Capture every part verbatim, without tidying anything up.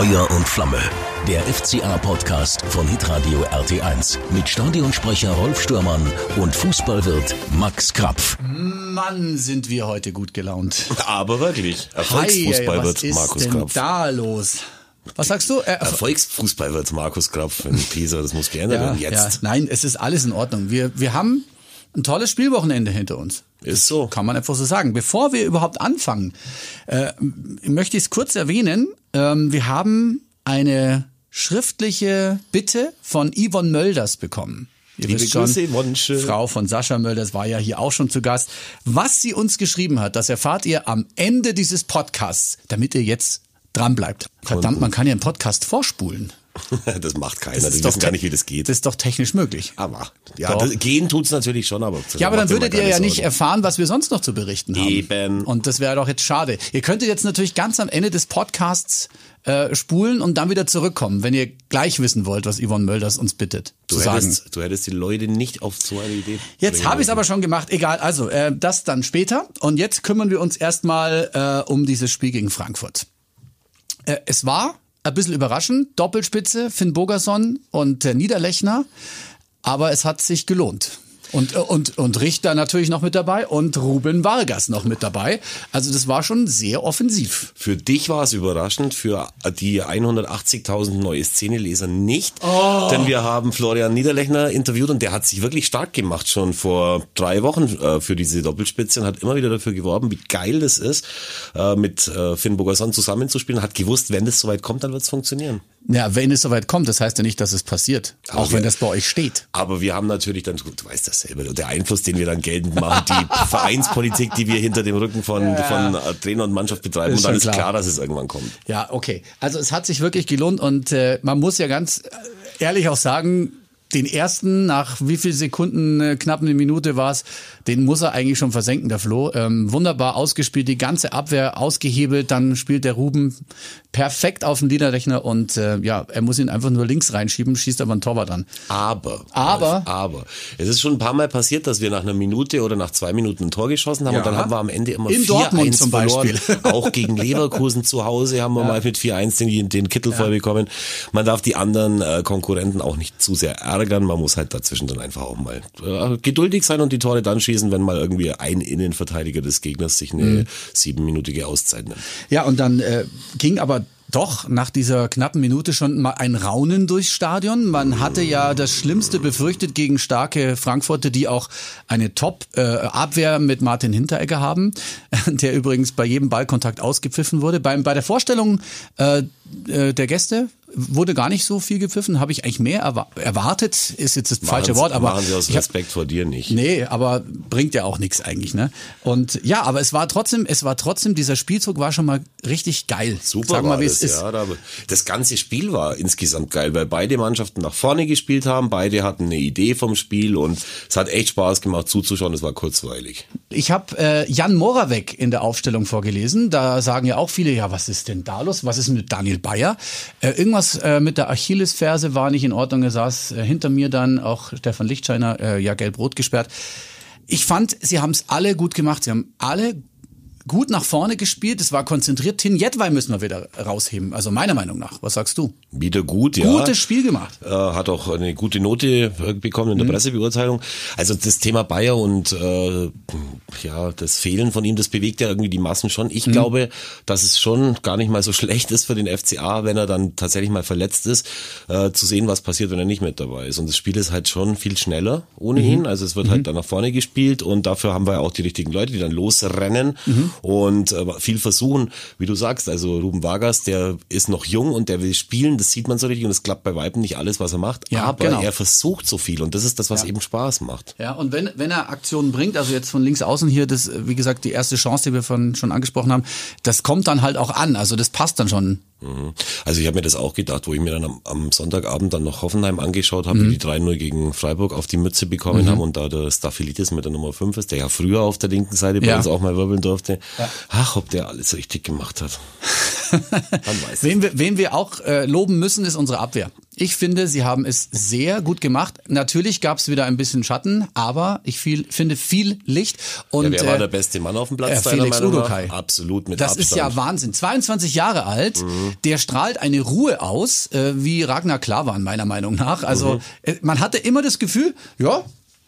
Feuer und Flamme, der F C A-Podcast von Hitradio R T eins mit Stadionsprecher Rolf Stürmann und Fußballwirt Max Krapf. Mann, sind wir heute gut gelaunt. Aber wirklich. Erfolgsfußballwirt Markus Krapf. Was ist denn da los? Was sagst du? Er- Erfolgsfußballwirt Markus Krapf in Pisa, das muss geändert werden ja, jetzt. Ja. Nein, es ist alles in Ordnung. Wir, wir haben ein tolles Spielwochenende hinter uns. Ist so. Kann man einfach so sagen. Bevor wir überhaupt anfangen, äh, möchte ich es kurz erwähnen. Ähm, wir haben eine schriftliche Bitte von Yvonne Mölders bekommen. Die Frau von Sascha Mölders war ja hier auch schon zu Gast. Was sie uns geschrieben hat, das erfahrt ihr am Ende dieses Podcasts, damit ihr jetzt dran bleibt. Verdammt, man kann ja einen Podcast vorspulen. Das macht keiner. Das die wissen te- gar nicht, wie das geht. Das ist doch technisch möglich. Aber ja, das, gehen tut's natürlich schon, aber ja, aber dann würdet ihr ja Sorge. nicht erfahren, was wir sonst noch zu berichten haben. Eben. Und das wäre doch jetzt schade. Ihr könntet jetzt natürlich ganz am Ende des Podcasts äh, spulen und dann wieder zurückkommen, wenn ihr gleich wissen wollt, was Yvonne Mölders uns bittet. Du, zu hättest, sagen. du hättest die Leute nicht auf so eine Idee. Jetzt habe ich es aber schon gemacht. Egal. Also äh, das dann später. Und jetzt kümmern wir uns erstmal äh, um dieses Spiel gegen Frankfurt. Äh, es war ein bisschen überraschend, Doppelspitze, Finn Bogason und äh, Niederlechner, aber es hat sich gelohnt. Und, äh, und, und Richter natürlich noch mit dabei und Ruben Vargas noch mit dabei. Also das war schon sehr offensiv. Für dich war es überraschend, für die hundertachtzigtausend neue Szene-Leser nicht, oh. denn wir haben Florian Niederlechner interviewt und der hat sich wirklich stark gemacht schon vor drei Wochen äh, für diese Doppelspitze und hat immer wieder dafür geworben, wie geil das ist, äh, mit äh, Finn Bogason zusammenzuspielen. Hat gewusst, wenn es soweit kommt, dann wird es funktionieren. Ja, wenn es soweit kommt, das heißt ja nicht, dass es passiert, aber auch wir, wenn das bei euch steht. Aber wir haben natürlich dann, du weißt das selber, der Einfluss, den wir dann geltend machen, die Vereinspolitik, die wir hinter dem Rücken von, ja. von Trainer und Mannschaft betreiben ist und dann ist klar. klar, dass es irgendwann kommt. Ja, okay. Also es hat sich wirklich gelohnt und äh, man muss ja ganz ehrlich auch sagen, den ersten, nach wie viel Sekunden, äh, knapp eine Minute war es, den muss er eigentlich schon versenken, der Flo. Ähm, wunderbar ausgespielt, die ganze Abwehr ausgehebelt, dann spielt der Ruben perfekt auf den Niederlechner und äh, ja, er muss ihn einfach nur links reinschieben, schießt aber ein Torwart an. Aber, aber, aber, es ist schon ein paar Mal passiert, dass wir nach einer Minute oder nach zwei Minuten ein Tor geschossen haben ja. und dann haben wir am Ende immer vier eins verloren. Auch gegen Leverkusen zu Hause haben wir ja. mal mit vier eins den, den Kittel ja. voll bekommen. Man darf die anderen äh, Konkurrenten auch nicht zu sehr ärgern, man muss halt dazwischen dann einfach auch mal äh, geduldig sein und die Tore dann schießen, wenn mal irgendwie ein Innenverteidiger des Gegners sich eine mhm. siebenminütige Auszeit nimmt. Ja, und dann äh, ging aber doch nach dieser knappen Minute schon mal ein Raunen durchs Stadion. Man hatte ja das Schlimmste befürchtet gegen starke Frankfurter, die auch eine Top-Abwehr mit Martin Hinteregger haben, der übrigens bei jedem Ballkontakt ausgepfiffen wurde. Bei, bei der Vorstellung äh, der Gäste wurde gar nicht so viel gepfiffen, habe ich eigentlich mehr erwartet, ist jetzt das falsche Wort, aber machen Sie aus Respekt vor dir nicht. Nee, aber bringt ja auch nichts eigentlich, ne? Und ja, aber es war trotzdem, es war trotzdem dieser Spielzug war schon mal richtig geil. Super, sag mal, wie es ist. Ja, das ganze Spiel war insgesamt geil, weil beide Mannschaften nach vorne gespielt haben, beide hatten eine Idee vom Spiel und es hat echt Spaß gemacht zuzuschauen, es war kurzweilig. Ich habe äh, Jan Morávek in der Aufstellung vorgelesen, da sagen ja auch viele, ja, was ist denn da los? Was ist mit Daniel Bayer? Äh, irgendwas mit der Achillesferse war nicht in Ordnung. Er saß hinter mir dann, auch Stefan Lichtsteiner, äh, ja gelb-rot gesperrt. Ich fand, sie haben es alle gut gemacht. Sie haben alle gut nach vorne gespielt. Es war konzentriert. Tim Jedwai müssen wir wieder rausheben. Also meiner Meinung nach. Was sagst du? Wieder gut, ja. Gutes Spiel gemacht. Äh, hat auch eine gute Note bekommen in der mhm. Pressebeurteilung. Also das Thema Bayer und äh, ja das Fehlen von ihm, das bewegt ja irgendwie die Massen schon. Ich mhm. glaube, dass es schon gar nicht mal so schlecht ist für den F C A, wenn er dann tatsächlich mal verletzt ist, äh, zu sehen, was passiert, wenn er nicht mit dabei ist. Und das Spiel ist halt schon viel schneller ohnehin. Mhm. Also es wird mhm. halt dann nach vorne gespielt und dafür haben wir ja auch die richtigen Leute, die dann losrennen. Mhm. Und äh, viel versuchen, wie du sagst, also Ruben Vargas, der ist noch jung und der will spielen, das sieht man so richtig und es klappt bei Weitem nicht alles, was er macht, ja, aber genau. er versucht so viel und das ist das, was ja. eben Spaß macht. Ja, und wenn, wenn er Aktionen bringt, also jetzt von links außen hier, das, wie gesagt, die erste Chance, die wir von, schon angesprochen haben, das kommt dann halt auch an, also das passt dann schon. Also ich habe mir das auch gedacht, wo ich mir dann am, am Sonntagabend dann noch Hoffenheim angeschaut habe, mhm. die drei null gegen Freiburg auf die Mütze bekommen mhm. haben und da der Staphylidis mit der Nummer fünf ist, der ja früher auf der linken Seite bei ja. uns auch mal wirbeln durfte. Ja. Ach, ob der alles richtig gemacht hat. Wen wir, wen wir auch äh, loben müssen, ist unsere Abwehr. Ich finde, sie haben es sehr gut gemacht. Natürlich gab es wieder ein bisschen Schatten, aber ich viel, finde viel Licht. Und ja, wer war äh, der beste Mann auf dem Platz? Äh, Felix Uduokhai. Absolut, mit das Abstand. Das ist ja Wahnsinn. zweiundzwanzig Jahre alt, mhm. der strahlt eine Ruhe aus, äh, wie Ragnar Klavan meiner Meinung nach. Also mhm. äh, man hatte immer das Gefühl, ja,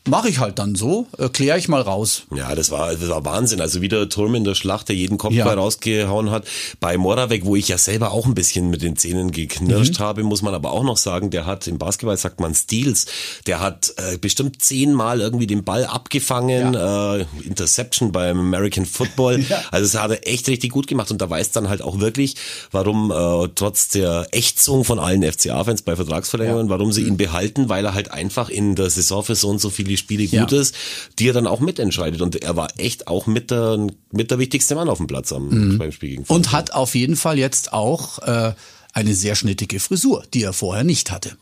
mache ich halt dann so, kläre ich mal raus. Ja, das war das war Wahnsinn. Also wieder Turm in der Schlacht, der jeden Kopfball ja. rausgehauen hat. Bei Morávek, wo ich ja selber auch ein bisschen mit den Zähnen geknirscht mhm. habe, muss man aber auch noch sagen, der hat, im Basketball sagt man Steals, der hat äh, bestimmt zehnmal irgendwie den Ball abgefangen, ja. äh, Interception beim American Football. ja. Also das hat er echt richtig gut gemacht und da weiß dann halt auch wirklich, warum äh, trotz der Ächzung von allen F C A-Fans bei Vertragsverlängerungen, ja. warum sie ihn behalten, weil er halt einfach in der Saison für so und so viele Spiele gut ja. ist, die er dann auch mitentscheidet. Und er war echt auch mit der, mit der wichtigste Mann auf dem Platz am mhm. beim Spiel gegen Frankfurt. Und hat auf jeden Fall jetzt auch äh, eine sehr schnittige Frisur, die er vorher nicht hatte.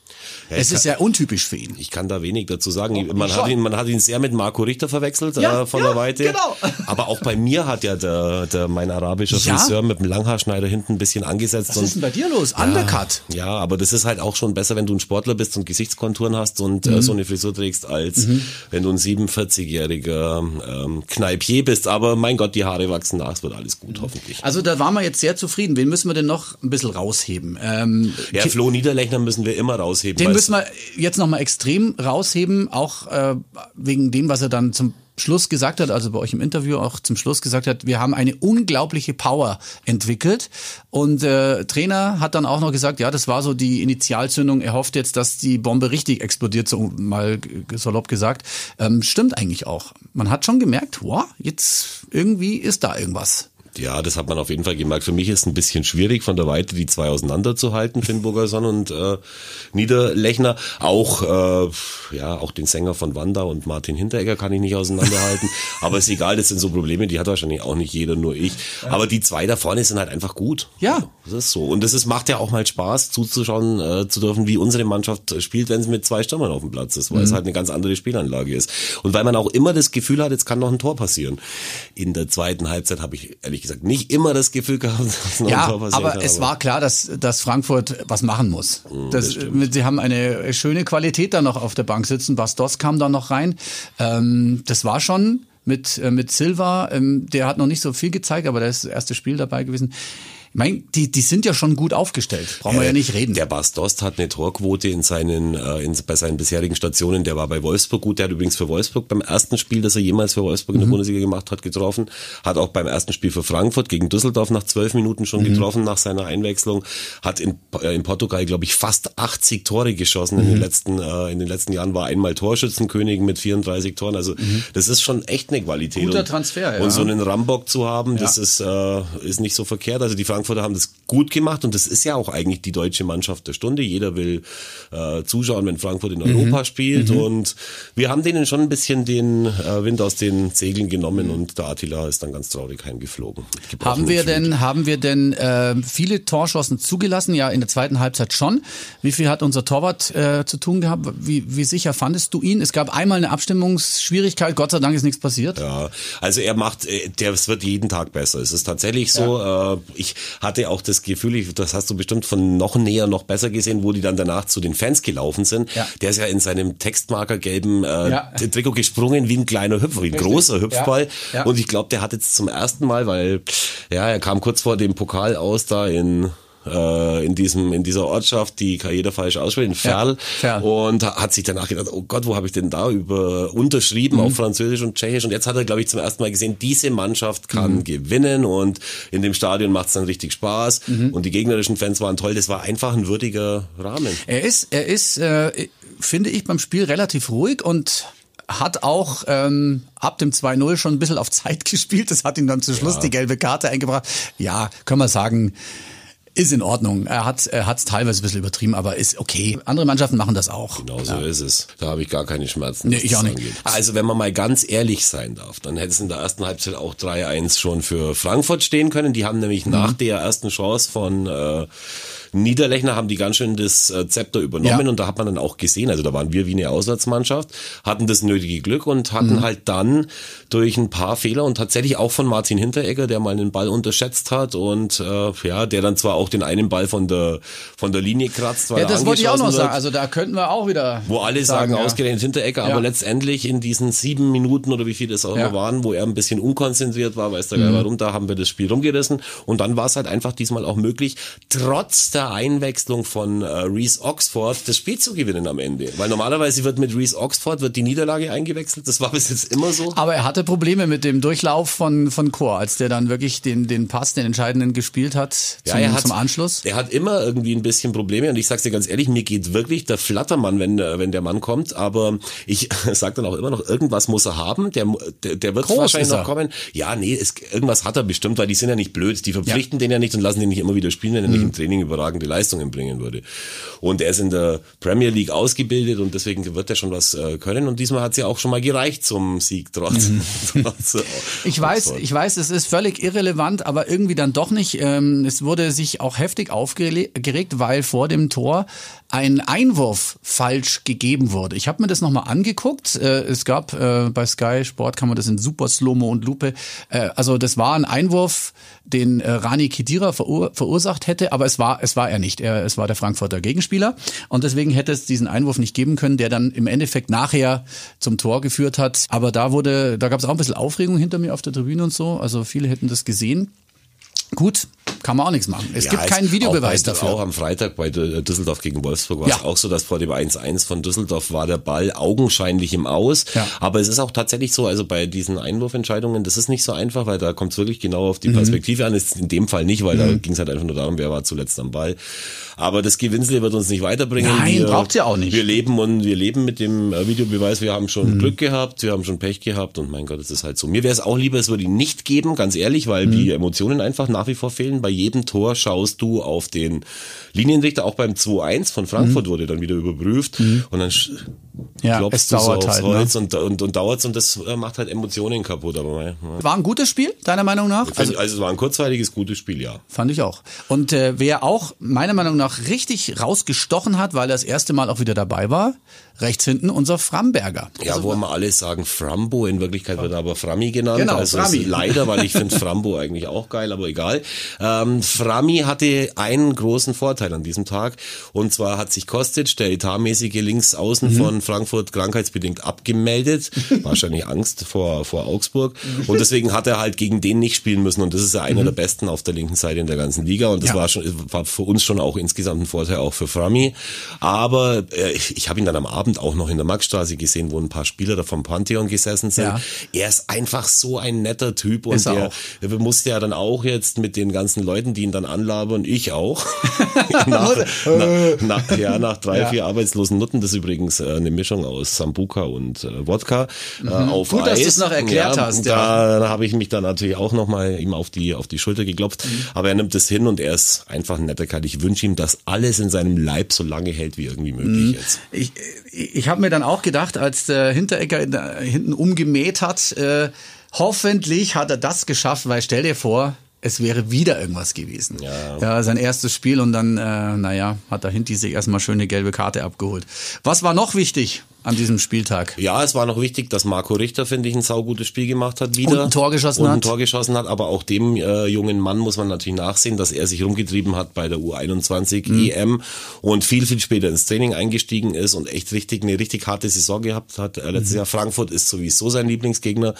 Ja, es ist kann, ja untypisch für ihn. Ich kann da wenig dazu sagen. Man hat ihn, man hat ihn sehr mit Marco Richter verwechselt ja, äh, von ja, der Weite. Genau. Aber auch bei mir hat ja der, der mein arabischer ja? Friseur mit dem Langhaarschneider hinten ein bisschen angesetzt. Was und, ist denn bei dir los? Ja, Undercut. Ja, aber das ist halt auch schon besser, wenn du ein Sportler bist und Gesichtskonturen hast und mhm. äh, so eine Frisur trägst, als mhm. wenn du ein siebenundvierzigjähriger ähm, Kneipier bist. Aber mein Gott, die Haare wachsen nach, es wird alles gut, mhm. hoffentlich. Also da waren wir jetzt sehr zufrieden. Wen müssen wir denn noch ein bisschen rausheben? Ähm, ja, Flo Niederlechner müssen wir immer rausheben. Den müssen wir jetzt nochmal extrem rausheben, auch äh, wegen dem, was er dann zum Schluss gesagt hat, also bei euch im Interview auch zum Schluss gesagt hat, wir haben eine unglaubliche Power entwickelt und äh, Trainer hat dann auch noch gesagt, ja, das war so die Initialzündung, er hofft jetzt, dass die Bombe richtig explodiert, so mal salopp gesagt. Ähm, stimmt eigentlich auch. Man hat schon gemerkt, wow, jetzt irgendwie ist da irgendwas. Ja, das hat man auf jeden Fall gemerkt. Für mich ist es ein bisschen schwierig, von der Weite die zwei auseinanderzuhalten, Finn Bogason und äh, Niederlechner. Auch äh, ja, auch den Sänger von Wanda und Martin Hinteregger kann ich nicht auseinanderhalten. Aber ist egal, das sind so Probleme, die hat wahrscheinlich auch nicht jeder, nur ich. Aber die zwei da vorne sind halt einfach gut. Ja. Das ist so. Und das ist, macht ja auch mal Spaß, zuzuschauen äh, zu dürfen, wie unsere Mannschaft spielt, wenn sie mit zwei Stürmern auf dem Platz ist, weil mhm. es halt eine ganz andere Spielanlage ist. Und weil man auch immer das Gefühl hat, jetzt kann noch ein Tor passieren. In der zweiten Halbzeit habe ich ehrlich gesagt nicht immer das Gefühl gehabt, dass noch ja, ein Tor passieren aber kann, es aber war klar, dass, dass Frankfurt was machen muss. Mhm, das, das sie haben eine schöne Qualität da noch auf der Bank sitzen. Bas Dost kam da noch rein. Ähm, das war schon mit, äh, mit Silva. Ähm, der hat noch nicht so viel gezeigt, aber der ist das erste Spiel dabei gewesen. Ich meine, die, die sind ja schon gut aufgestellt. Brauchen wir äh, ja nicht reden. Der Bas Dost hat eine Torquote in seinen, äh, in, bei seinen bisherigen Stationen. Der war bei Wolfsburg gut. Der hat übrigens für Wolfsburg beim ersten Spiel, das er jemals für Wolfsburg mhm. in der Bundesliga gemacht hat, getroffen. Hat auch beim ersten Spiel für Frankfurt gegen Düsseldorf nach zwölf Minuten schon mhm. getroffen nach seiner Einwechslung. Hat in, äh, in Portugal, glaube ich, fast achtzig Tore geschossen. Mhm. In den letzten, äh, in den letzten Jahren war einmal Torschützenkönig mit vierunddreißig Toren. Also, mhm. das ist schon echt eine Qualität. Guter Transfer, und, ja. Und so einen Rambock zu haben, ja. das ist, äh, ist nicht so verkehrt. Also, die Frankfurter haben das gut gemacht und das ist ja auch eigentlich die deutsche Mannschaft der Stunde. Jeder will äh, zuschauen, wenn Frankfurt in Europa mhm. spielt mhm. und wir haben denen schon ein bisschen den äh, Wind aus den Segeln genommen und der Attila ist dann ganz traurig heimgeflogen. Haben wir, denn, haben wir denn äh, viele Torchancen zugelassen? Ja, in der zweiten Halbzeit schon. Wie viel hat unser Torwart äh, zu tun gehabt? Wie, wie sicher fandest du ihn? Es gab einmal eine Abstimmungsschwierigkeit, Gott sei Dank ist nichts passiert. Ja, also er macht, äh, der, es wird jeden Tag besser. Es ist tatsächlich so, ja. äh, ich hatte auch das Gefühl, ich, das hast du bestimmt von noch näher, noch besser gesehen, wo die dann danach zu den Fans gelaufen sind. Ja. Der ist ja in seinem textmarkergelben äh, ja. Trikot gesprungen wie ein kleiner Hüpfer, wie ein Richtig. großer Hüpfball. Ja. Ja. Und ich glaube, der hat jetzt zum ersten Mal, weil ja, er kam kurz vor dem Pokal aus da in... in diesem in dieser Ortschaft, die kann jeder falsch aussprechen, in Verl, ja, und hat sich danach gedacht, oh Gott, wo habe ich denn da über unterschrieben mhm. auf Französisch und Tschechisch, und jetzt hat er, glaube ich, zum ersten Mal gesehen, diese Mannschaft kann mhm. gewinnen und in dem Stadion macht es dann richtig Spaß mhm. und die gegnerischen Fans waren toll, das war einfach ein würdiger Rahmen. Er ist, er ist äh, finde ich, beim Spiel relativ ruhig und hat auch ähm, ab dem zwei null schon ein bisschen auf Zeit gespielt, das hat ihm dann zum Schluss ja. die gelbe Karte eingebracht. Ja, können wir sagen, ist in Ordnung. Er hat er hat's teilweise ein bisschen übertrieben, aber ist okay. Andere Mannschaften machen das auch. Genau so ja. ist es. Da habe ich gar keine Schmerzen. Nee, ich auch nicht. Angeht. Also wenn man mal ganz ehrlich sein darf, dann hätte es in der ersten Halbzeit auch drei eins schon für Frankfurt stehen können. Die haben nämlich mhm. nach der ersten Chance von äh, Niederlechner haben die ganz schön das Zepter übernommen, ja, und da hat man dann auch gesehen, also da waren wir wie eine Auswärtsmannschaft, hatten das nötige Glück und hatten mhm. halt dann durch ein paar Fehler und tatsächlich auch von Martin Hinteregger, der mal einen Ball unterschätzt hat und äh, ja, der dann zwar auch den einen Ball von der von der Linie kratzt, weil ja, das wollte ich auch noch wird, sagen, also da könnten wir auch wieder wo alle sagen, sagen ja. ausgerechnet Hinteregger, aber ja. letztendlich in diesen sieben Minuten oder wie viel das auch immer ja. waren, wo er ein bisschen unkonzentriert war, weiß der mhm. Geil warum, da haben wir das Spiel rumgerissen und dann war es halt einfach diesmal auch möglich, trotz der Einwechslung von äh, Reece Oxford das Spiel zu gewinnen am Ende, weil normalerweise wird mit Reece Oxford wird die Niederlage eingewechselt, das war bis jetzt immer so. Aber er hatte Probleme mit dem Durchlauf von von Chor, als der dann wirklich den den Pass, den entscheidenden gespielt hat zum, ja, er hat, zum Anschluss. Er hat immer irgendwie ein bisschen Probleme und ich sag's dir ganz ehrlich, mir geht wirklich der Flattermann, wenn wenn der Mann kommt, aber ich sag dann auch immer noch, irgendwas muss er haben, der der, der wird Groß wahrscheinlich noch kommen. Ja, nee, es, irgendwas hat er bestimmt, weil die sind ja nicht blöd, die verpflichten ja. den ja nicht und lassen den nicht immer wieder spielen, wenn er mhm. nicht im Training überragende Leistungen bringen würde. Und er ist in der Premier League ausgebildet und deswegen wird er schon was äh, können und diesmal hat's ja auch schon mal gereicht zum Sieg trotz. Mhm. trotz ich weiß, ich weiß, es ist völlig irrelevant, aber irgendwie dann doch nicht. Es wurde sich auch heftig aufgeregt, weil vor dem Tor ein Einwurf falsch gegeben wurde. Ich habe mir das nochmal angeguckt. Es gab bei Sky Sport, kann man das in super Slow-Mo und Lupe, also das war ein Einwurf, den Rani Khedira verursacht hätte, aber es war es war er nicht. Er, es war der Frankfurter Gegenspieler und deswegen hätte es diesen Einwurf nicht geben können, der dann im Endeffekt nachher zum Tor geführt hat. Aber da wurde, da gab es auch ein bisschen Aufregung hinter mir auf der Tribüne und so. Also viele hätten das gesehen. Gut, kann man auch nichts machen. Es ja, gibt keinen Videobeweis auch bei, dafür. Auch am Freitag bei Düsseldorf gegen Wolfsburg war ja. es auch so, dass vor dem eins eins von Düsseldorf war der Ball augenscheinlich im Aus. Ja. Aber es ist auch tatsächlich so, also bei diesen Einwurfentscheidungen, das ist nicht so einfach, weil da kommt es wirklich genau auf die Perspektive mhm. an. Ist in dem Fall nicht, weil mhm. da ging es halt einfach nur darum, wer war zuletzt am Ball. Aber das Gewinsel wird uns nicht weiterbringen. Nein, wir, braucht's ja auch nicht. Wir leben und wir leben mit dem Videobeweis. Wir haben schon mhm. Glück gehabt, wir haben schon Pech gehabt und mein Gott, es ist halt so. Mir wäre es auch lieber, es würde ihn nicht geben, ganz ehrlich, weil mhm. die Emotionen einfach nach wie vor fehlen. Bei jedem Tor schaust du auf den Linienrichter, auch beim zwei eins von Frankfurt mhm. wurde dann wieder überprüft mhm. und dann sch- ja, klopfst du so aufs halt, Holz ne? und, und, und dauert's und das macht halt Emotionen kaputt. Aber ja. War ein gutes Spiel, deiner Meinung nach? Find, also, also es war ein kurzweiliges, gutes Spiel, ja. Fand ich auch. Und äh, wer auch meiner Meinung nach richtig rausgestochen hat, weil er das erste Mal auch wieder dabei war, rechts hinten unser Framberger. Ja, also, wo immer alle sagen Frambo, in Wirklichkeit wird aber Frammi genannt. Genau, also Frammi. Leider, weil ich finde Frambo eigentlich auch geil, aber egal. Ähm, Frammi hatte einen großen Vorteil an diesem Tag und zwar hat sich Kostic, der etatmäßige Linksaußen mhm. von Frankfurt, krankheitsbedingt abgemeldet. Wahrscheinlich Angst vor vor Augsburg und deswegen hat er halt gegen den nicht spielen müssen und das ist ja einer mhm. der besten auf der linken Seite in der ganzen Liga und das ja. war schon war für uns schon auch insgesamt ein Vorteil, auch für Frammi. Aber äh, ich, ich habe ihn dann am Abend auch noch in der Maxstraße gesehen, wo ein paar Spieler da vom Pantheon gesessen sind. Ja. Er ist einfach so ein netter Typ und er der musste ja dann auch jetzt mit den ganzen Leuten, die ihn dann anlabern, ich auch, nach, na, na, ja, nach drei, ja. vier arbeitslosen Nutten, das ist übrigens äh, eine Mischung aus Sambuca und äh, Wodka, mhm. äh, auf Gut, Eis. Dass du es noch erklärt ja, hast. Ja. Da habe ich mich dann natürlich auch nochmal ihm auf die, auf die Schulter geklopft, mhm. aber er nimmt es hin und er ist einfach ein netter Kerl. Ich wünsche ihm, dass alles in seinem Leib so lange hält, wie irgendwie möglich mhm. jetzt. Ich, Ich habe mir dann auch gedacht, als der Hinteregger der, hinten umgemäht hat, äh, hoffentlich hat er das geschafft, weil stell dir vor, es wäre wieder irgendwas gewesen. Ja, ja sein erstes Spiel und dann, äh, naja, hat da Hinti sich erstmal schön eine gelbe Karte abgeholt. Was war noch wichtig an diesem Spieltag? Ja, es war noch wichtig, dass Marco Richter, finde ich, ein saugutes Spiel gemacht hat wieder. Und ein Tor geschossen und hat. Und ein Tor geschossen hat, aber auch dem äh, jungen Mann muss man natürlich nachsehen, dass er sich rumgetrieben hat bei der U einundzwanzig mhm. E M und viel, viel später ins Training eingestiegen ist und echt richtig eine richtig harte Saison gehabt hat. Äh, letztes mhm. Jahr Frankfurt ist sowieso sein Lieblingsgegner.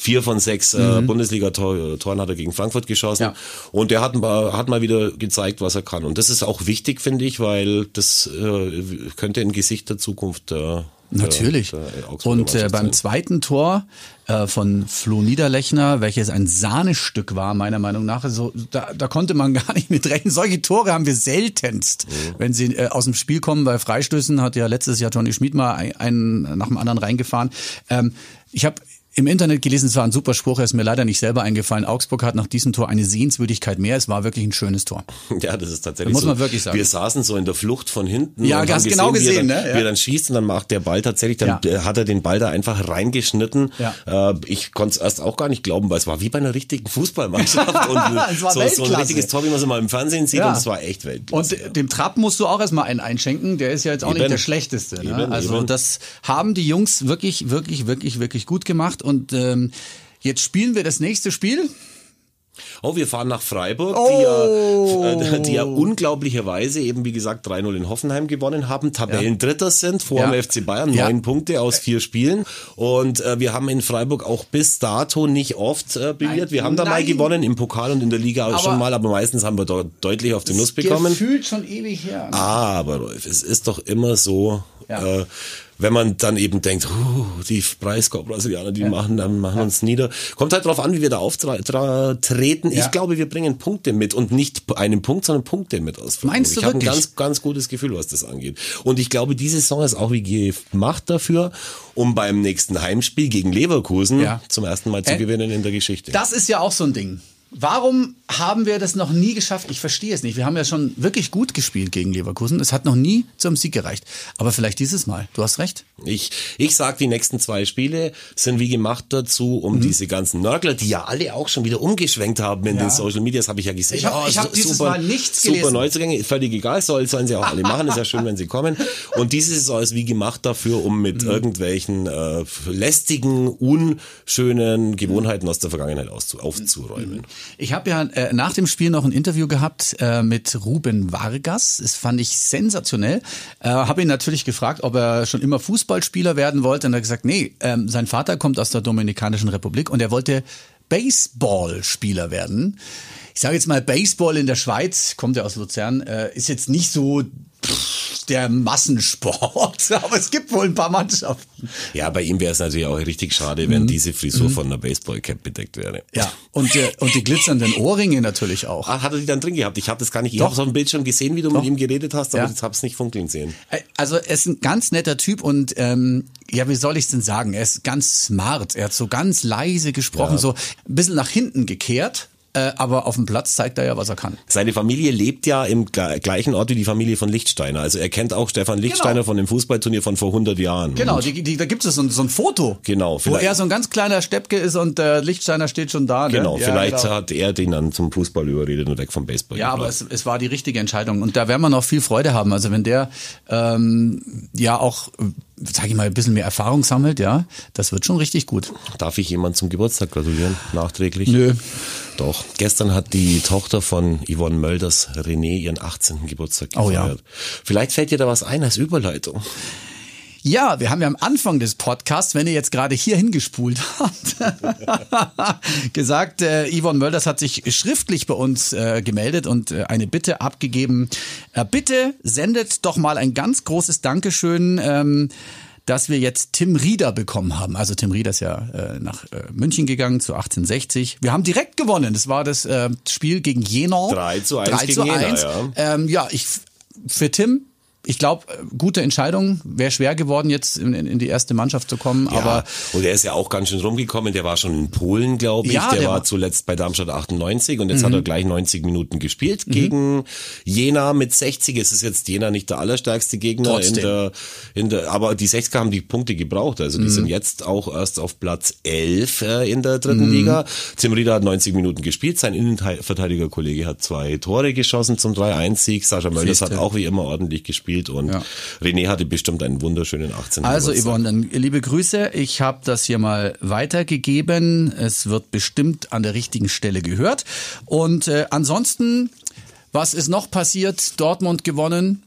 Vier von sechs äh, mhm. Bundesliga-Toren hat er gegen Frankfurt geschossen ja. und der hat, ein paar, hat mal wieder gezeigt, was er kann. Und das ist auch wichtig, finde ich, weil das äh, könnte ein Gesicht der Zukunft äh, natürlich. Der, der und äh, beim zweiten Tor äh, von Flo Niederlechner, welches ein Sahnestück war, meiner Meinung nach, also, da, da konnte man gar nicht mit rechnen. Solche Tore haben wir seltenst, mhm. wenn sie äh, aus dem Spiel kommen. Bei Freistößen hat ja letztes Jahr Johnny Schmid mal einen nach dem anderen reingefahren. Ähm, ich habe im Internet gelesen, es war ein super Spruch, er ist mir leider nicht selber eingefallen. Augsburg hat nach diesem Tor eine Sehenswürdigkeit mehr. Es war wirklich ein schönes Tor. Ja, das ist tatsächlich das muss man so. Wirklich sagen. Wir saßen so in der Flucht von hinten. Ja, und hast gesehen, genau gesehen, wie er dann, ne? Ja. Wie er dann schießt und dann macht der Ball tatsächlich, dann ja. hat er den Ball da einfach reingeschnitten. Ja. Ich konnte es erst auch gar nicht glauben, weil es war wie bei einer richtigen Fußballmannschaft. Und so, so ein richtiges Tor, wie man es mal im Fernsehen sieht, ja. und es war echt Weltklasse. Und ja. dem Trapp musst du auch erstmal einen einschenken. Der ist ja jetzt auch eben. Nicht der schlechteste. Ne? Eben, also eben. Das haben die Jungs wirklich, wirklich, wirklich, wirklich gut gemacht. Und ähm, jetzt spielen wir das nächste Spiel. Oh, wir fahren nach Freiburg, oh. die, ja, die ja unglaublicherweise eben, wie gesagt, drei null in Hoffenheim gewonnen haben, Tabellendritter ja. sind, vor ja. dem F C Bayern, neun ja. Punkte aus vier Spielen. Und äh, wir haben in Freiburg auch bis dato nicht oft äh, brilliert. Wir haben da mal gewonnen, im Pokal und in der Liga auch schon mal, aber meistens haben wir dort deutlich auf die Nuss bekommen. Gefühlt schon ewig her. Aber Rolf, es ist doch immer so... Ja. Äh, wenn man dann eben denkt, uh, die Breisgau-Brasilianer, die ja. machen, dann machen ja. uns nieder. Kommt halt drauf an, wie wir da auftreten. Ja. Ich glaube, wir bringen Punkte mit und nicht einen Punkt, sondern Punkte mit aus. Meinst du wirklich? Ich habe ein ganz, ganz gutes Gefühl, was das angeht. Und ich glaube, diese Saison ist auch wie gemacht dafür, um beim nächsten Heimspiel gegen Leverkusen ja. zum ersten Mal zu äh, gewinnen in der Geschichte. Das ist ja auch so ein Ding. Warum haben wir das noch nie geschafft? Ich verstehe es nicht. Wir haben ja schon wirklich gut gespielt gegen Leverkusen. Es hat noch nie zum Sieg gereicht. Aber vielleicht dieses Mal. Du hast recht. Ich, ich sag, die nächsten zwei Spiele sind wie gemacht dazu, um mhm. diese ganzen Nörgler, die ja alle auch schon wieder umgeschwenkt haben in ja. den Social Media. Das habe ich ja gesehen. Ich habe oh, hab dieses super, Mal nichts gelesen. Super Neuzugänge. Völlig egal. Soll, sollen sie auch alle machen. Ist ja schön, wenn sie kommen. Und dieses ist alles wie gemacht dafür, um mit mhm. irgendwelchen äh, lästigen, unschönen Gewohnheiten aus der Vergangenheit auszu- aufzuräumen. Mhm. Ich habe ja äh, nach dem Spiel noch ein Interview gehabt äh, mit Ruben Vargas. Das fand ich sensationell. Äh, habe ihn natürlich gefragt, ob er schon immer Fußballspieler werden wollte. Und er hat gesagt, nee, ähm, sein Vater kommt aus der Dominikanischen Republik und er wollte Baseballspieler werden. Ich sage jetzt mal, Baseball in der Schweiz, kommt ja aus Luzern, äh, ist jetzt nicht so... Pff, der Massensport, aber es gibt wohl ein paar Mannschaften. Ja, bei ihm wäre es natürlich auch richtig schade, wenn mhm. diese Frisur mhm. von einer Baseballcap bedeckt wäre. Ja, und, äh, und die glitzernden Ohrringe natürlich auch. Ah, hat er die dann drin gehabt? Ich habe das gar nicht, ich habe so ein Bild schon gesehen, wie du Doch. Mit ihm geredet hast, aber ja. jetzt habe ich es nicht funkeln sehen. Also er ist ein ganz netter Typ und ähm, ja, wie soll ich es denn sagen, er ist ganz smart, er hat so ganz leise gesprochen, ja. so ein bisschen nach hinten gekehrt. Aber auf dem Platz zeigt er ja, was er kann. Seine Familie lebt ja im gleichen Ort wie die Familie von Lichtsteiner. Also er kennt auch Stefan Lichtsteiner genau. von dem Fußballturnier von vor hundert Jahren. Genau, die, die, da gibt es so ein, so ein Foto, genau, wo er so ein ganz kleiner Steppke ist und äh, Lichtsteiner steht schon da. Ne? Genau, ja, vielleicht genau. hat er den dann zum Fußball überredet und weg vom Baseball. Ja, aber es, es war die richtige Entscheidung. Und da werden wir noch viel Freude haben. Also wenn der ähm, ja auch... sag ich mal, ein bisschen mehr Erfahrung sammelt, ja, das wird schon richtig gut. Darf ich jemand zum Geburtstag gratulieren, nachträglich? Nö. Doch. Gestern hat die Tochter von Yvonne Mölders, René, ihren achtzehnten Geburtstag gefeiert. Oh ja. Vielleicht fällt dir da was ein als Überleitung. Ja, wir haben ja am Anfang des Podcasts, wenn ihr jetzt gerade hier hingespult habt, gesagt, äh, Yvonne Mölders hat sich schriftlich bei uns äh, gemeldet und äh, eine Bitte abgegeben. Äh, bitte sendet doch mal ein ganz großes Dankeschön, ähm, dass wir jetzt Tim Rieder bekommen haben. Also Tim Rieder ist ja äh, nach äh, München gegangen zu achtzehnhundertsechzig. Wir haben direkt gewonnen. Das war das äh, Spiel gegen Jena. drei zu eins gegen Jena, ja. Ähm, ja, ich, für Tim... Ich glaube, gute Entscheidung. Wäre schwer geworden, jetzt in, in die erste Mannschaft zu kommen. Ja, aber und er ist ja auch ganz schön rumgekommen. Der war schon in Polen, glaube ich. Ja, der, der war zuletzt bei Darmstadt achtundneunzig und jetzt mhm. hat er gleich neunzig Minuten gespielt mhm. gegen Jena mit sechzig. Es ist jetzt Jena nicht der allerstärkste Gegner. Trotzdem. In der, in der, aber die sechziger haben die Punkte gebraucht. Also die mhm. sind jetzt auch erst auf Platz elf äh, in der dritten mhm. Liga. Tim Rieder hat neunzig Minuten gespielt. Sein Innenverteidiger-Kollege hat zwei Tore geschossen zum drei eins Sieg. Sascha Mölders hat auch wie immer ordentlich gespielt. Und ja. René hatte bestimmt einen wunderschönen achtzehnten Also Yvonne, dann liebe Grüße. Ich habe das hier mal weitergegeben. Es wird bestimmt an der richtigen Stelle gehört. Und äh, ansonsten, was ist noch passiert? Dortmund gewonnen,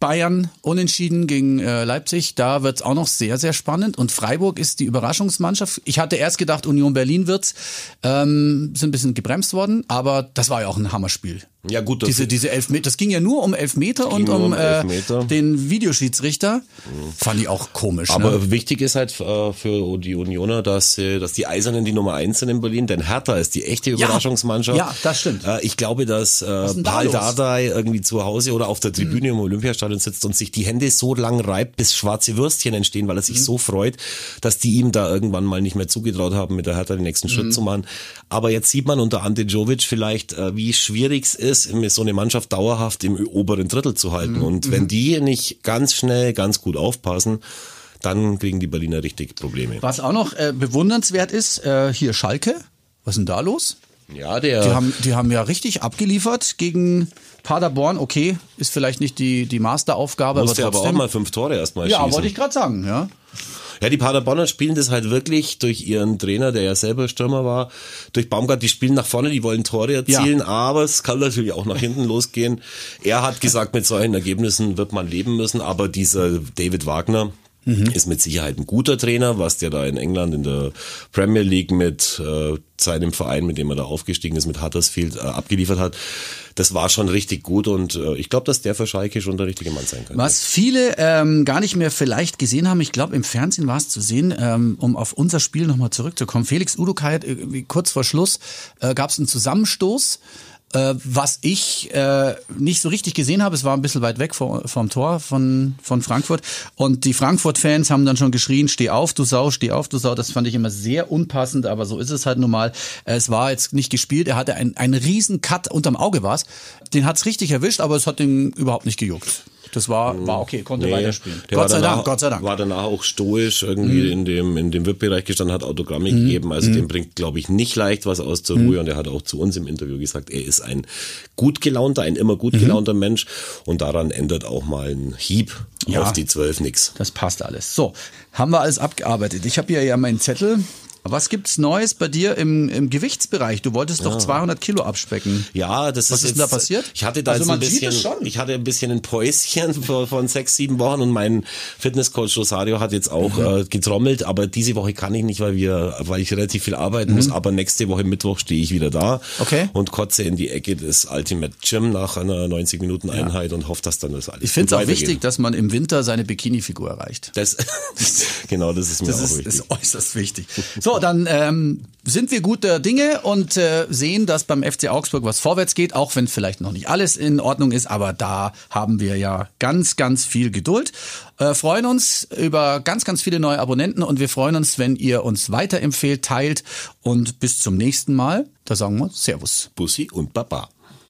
Bayern unentschieden gegen äh, Leipzig. Da wird es auch noch sehr, sehr spannend. Und Freiburg ist die Überraschungsmannschaft. Ich hatte erst gedacht, Union Berlin wird's. Ähm, sind ein bisschen gebremst worden, aber das war ja auch ein Hammerspiel. Ja gut, das diese diese Elfmeter, das ging ja nur um Elfmeter und um, um Elfmeter. Äh, den Videoschiedsrichter, mhm. fand ich auch komisch. Aber ne? Wichtig ist halt äh, für die Unioner, dass äh, dass die Eisernen die Nummer eins sind in Berlin, denn Hertha ist die echte Überraschungsmannschaft. Ja, ja das stimmt. Äh, ich glaube, dass äh, Paul da Dardai irgendwie zu Hause oder auf der Tribüne mhm. im Olympiastadion sitzt und sich die Hände so lang reibt, bis schwarze Würstchen entstehen, weil er sich mhm. so freut, dass die ihm da irgendwann mal nicht mehr zugetraut haben, mit der Hertha den nächsten mhm. Schritt zu machen. Aber jetzt sieht man unter Ante Jovic vielleicht, äh, wie schwierig es ist, ist, so eine Mannschaft dauerhaft im oberen Drittel zu halten. Mhm. Und wenn die nicht ganz schnell, ganz gut aufpassen, dann kriegen die Berliner richtig Probleme. Was auch noch äh, bewundernswert ist, äh, hier Schalke, was ist denn da los? Ja, der die haben, die haben ja richtig abgeliefert gegen Paderborn. Okay, ist vielleicht nicht die, die Masteraufgabe, aber trotzdem. Musste aber auch mal fünf Tore erstmal ja, schießen. Ja, wollte ich gerade sagen, ja. Ja, die Paderborner spielen das halt wirklich durch ihren Trainer, der ja selber Stürmer war, durch Baumgart, die spielen nach vorne, die wollen Tore erzielen, ja. aber es kann natürlich auch nach hinten losgehen. Er hat gesagt, mit solchen Ergebnissen wird man leben müssen, aber dieser David Wagner mhm. ist mit Sicherheit ein guter Trainer, was der da in England in der Premier League mit äh, seinem Verein, mit dem er da aufgestiegen ist, mit Huddersfield äh, abgeliefert hat. Das war schon richtig gut und äh, ich glaube, dass der für Schalke schon der richtige Mann sein könnte. Was viele ähm, gar nicht mehr vielleicht gesehen haben, ich glaube, im Fernsehen war es zu sehen, ähm, um auf unser Spiel nochmal zurückzukommen. Felix Uduokhai hat irgendwie kurz vor Schluss äh, gab es einen Zusammenstoß, äh, was ich äh, nicht so richtig gesehen habe. Es war ein bisschen weit weg vor, vom Tor von, von Frankfurt und die Frankfurt-Fans haben dann schon geschrien, steh auf, du Sau, steh auf, du Sau. Das fand ich immer sehr unpassend, aber so ist es halt nun mal. Es war jetzt nicht gespielt, er hatte einen, einen riesen Cut, unterm Auge war es. Den hat's richtig erwischt, aber es hat ihn überhaupt nicht gejuckt. Das war, war okay, konnte nee, weiterspielen. Gott sei danach, Dank, Gott sei Dank. War danach auch stoisch irgendwie mhm. in dem, in dem V I P-Bereich gestanden, hat Autogramme mhm. gegeben. Also mhm. dem bringt, glaube ich, nicht leicht was aus zur Ruhe. Mhm. Und er hat auch zu uns im Interview gesagt, er ist ein gut gelaunter, ein immer gut gelaunter mhm. Mensch. Und daran ändert auch mal ein Hieb ja, auf die zwölf nix. Das passt alles. So, haben wir alles abgearbeitet. Ich habe hier ja meinen Zettel. Was gibt's Neues bei dir im, im Gewichtsbereich? Du wolltest doch ja. zweihundert Kilo abspecken. Ja, das ist Was ist jetzt, denn da passiert? Ich hatte da also jetzt ein bisschen, ich hatte ein bisschen ein Päuschen von, von sechs, sieben Wochen und mein Fitnesscoach Rosario hat jetzt auch mhm. äh, getrommelt, aber diese Woche kann ich nicht, weil wir, weil ich relativ viel arbeiten mhm. muss, aber nächste Woche Mittwoch stehe ich wieder da okay. und kotze in die Ecke des Ultimate Gym nach einer neunzig Minuten Einheit ja. und hoffe, dass dann das alles Ich finde es auch wichtig, dass man im Winter seine Bikini-Figur erreicht. Das, genau, das ist mir das auch ist, wichtig. Das ist äußerst wichtig. So, So, dann ähm, sind wir guter Dinge und äh, sehen, dass beim F C Augsburg was vorwärts geht, auch wenn vielleicht noch nicht alles in Ordnung ist, aber da haben wir ja ganz, ganz viel Geduld. Äh, freuen uns über ganz, ganz viele neue Abonnenten und wir freuen uns, wenn ihr uns weiterempfehlt, teilt und bis zum nächsten Mal. Da sagen wir Servus. Bussi und Baba.